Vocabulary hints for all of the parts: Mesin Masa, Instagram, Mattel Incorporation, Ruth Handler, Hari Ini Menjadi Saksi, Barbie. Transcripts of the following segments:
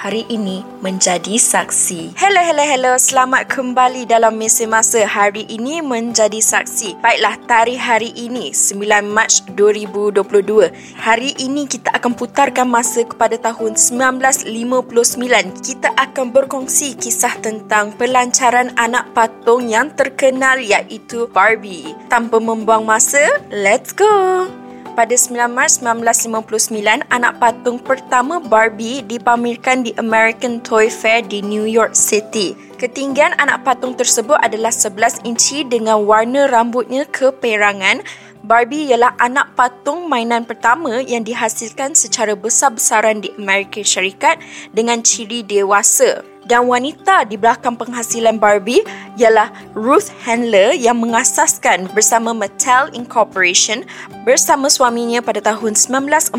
Hari Ini Menjadi Saksi. Hello. Selamat kembali dalam Mesin Masa Hari Ini Menjadi Saksi. Baiklah, tarikh hari ini 9 Mac 2022. Hari ini kita akan putarkan masa kepada tahun 1959. Kita akan berkongsi kisah tentang pelancaran anak patung yang terkenal iaitu Barbie. Tanpa membuang masa, let's go! Pada 9 Mac 1959, anak patung pertama Barbie dipamerkan di American Toy Fair di New York City. Ketinggian anak patung tersebut adalah 11 inci dengan warna rambutnya keperangan. Barbie ialah anak patung mainan pertama yang dihasilkan secara besar-besaran di Amerika Syarikat dengan ciri dewasa. Dan wanita di belakang penghasilan Barbie ialah Ruth Handler yang mengasaskan bersama Mattel Incorporation bersama suaminya pada tahun 1945.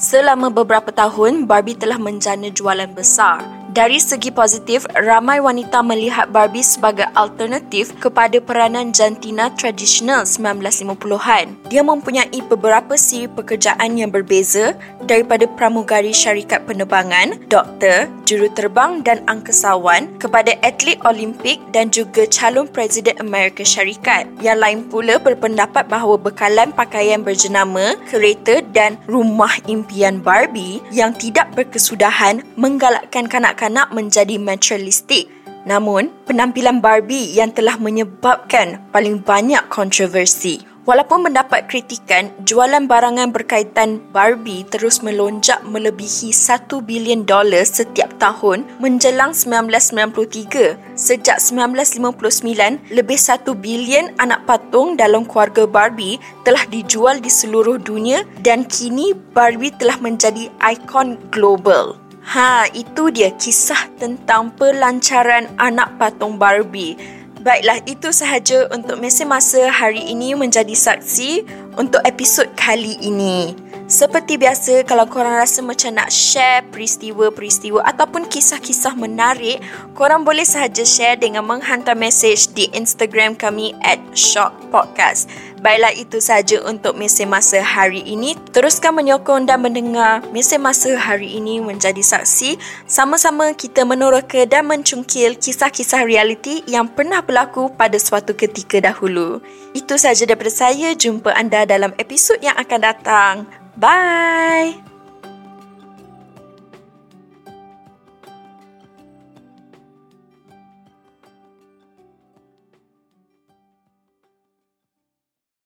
Selama beberapa tahun, Barbie telah menjana jualan besar. Dari segi positif, ramai wanita melihat Barbie sebagai alternatif kepada peranan jantina tradisional 1950-an. Dia mempunyai beberapa siri pekerjaan yang berbeza daripada pramugari syarikat penerbangan, doktor, juruterbang dan angkesawan kepada atlet Olimpik dan juga calon Presiden Amerika Syarikat. Yang lain pula berpendapat bahawa bekalan pakaian berjenama, kereta dan rumah impian Barbie yang tidak berkesudahan menggalakkan kanak-kanak menjadi materialistik. Namun, penampilan Barbie yang telah menyebabkan paling banyak kontroversi. Walaupun mendapat kritikan, jualan barangan berkaitan Barbie terus melonjak melebihi $1 bilion setiap tahun menjelang 1993. Sejak 1959, lebih 1 bilion anak patung dalam keluarga Barbie telah dijual di seluruh dunia dan kini Barbie telah menjadi ikon global. Itu dia kisah tentang pelancaran anak patung Barbie. Baiklah, itu sahaja untuk Mesin Masa Hari Ini Menjadi Saksi untuk episod kali ini. Seperti biasa, kalau korang rasa macam nak share peristiwa-peristiwa ataupun kisah-kisah menarik, korang boleh sahaja share dengan menghantar mesej di Instagram kami @shockpodcast. Baiklah, itu sahaja untuk Mesin Masa hari ini. Teruskan menyokong dan mendengar Mesin Masa Hari Ini Menjadi Saksi. Sama-sama kita meneroka dan mencungkil kisah-kisah realiti yang pernah berlaku pada suatu ketika dahulu. Itu sahaja daripada saya. Jumpa anda dalam episod yang akan datang. Bye!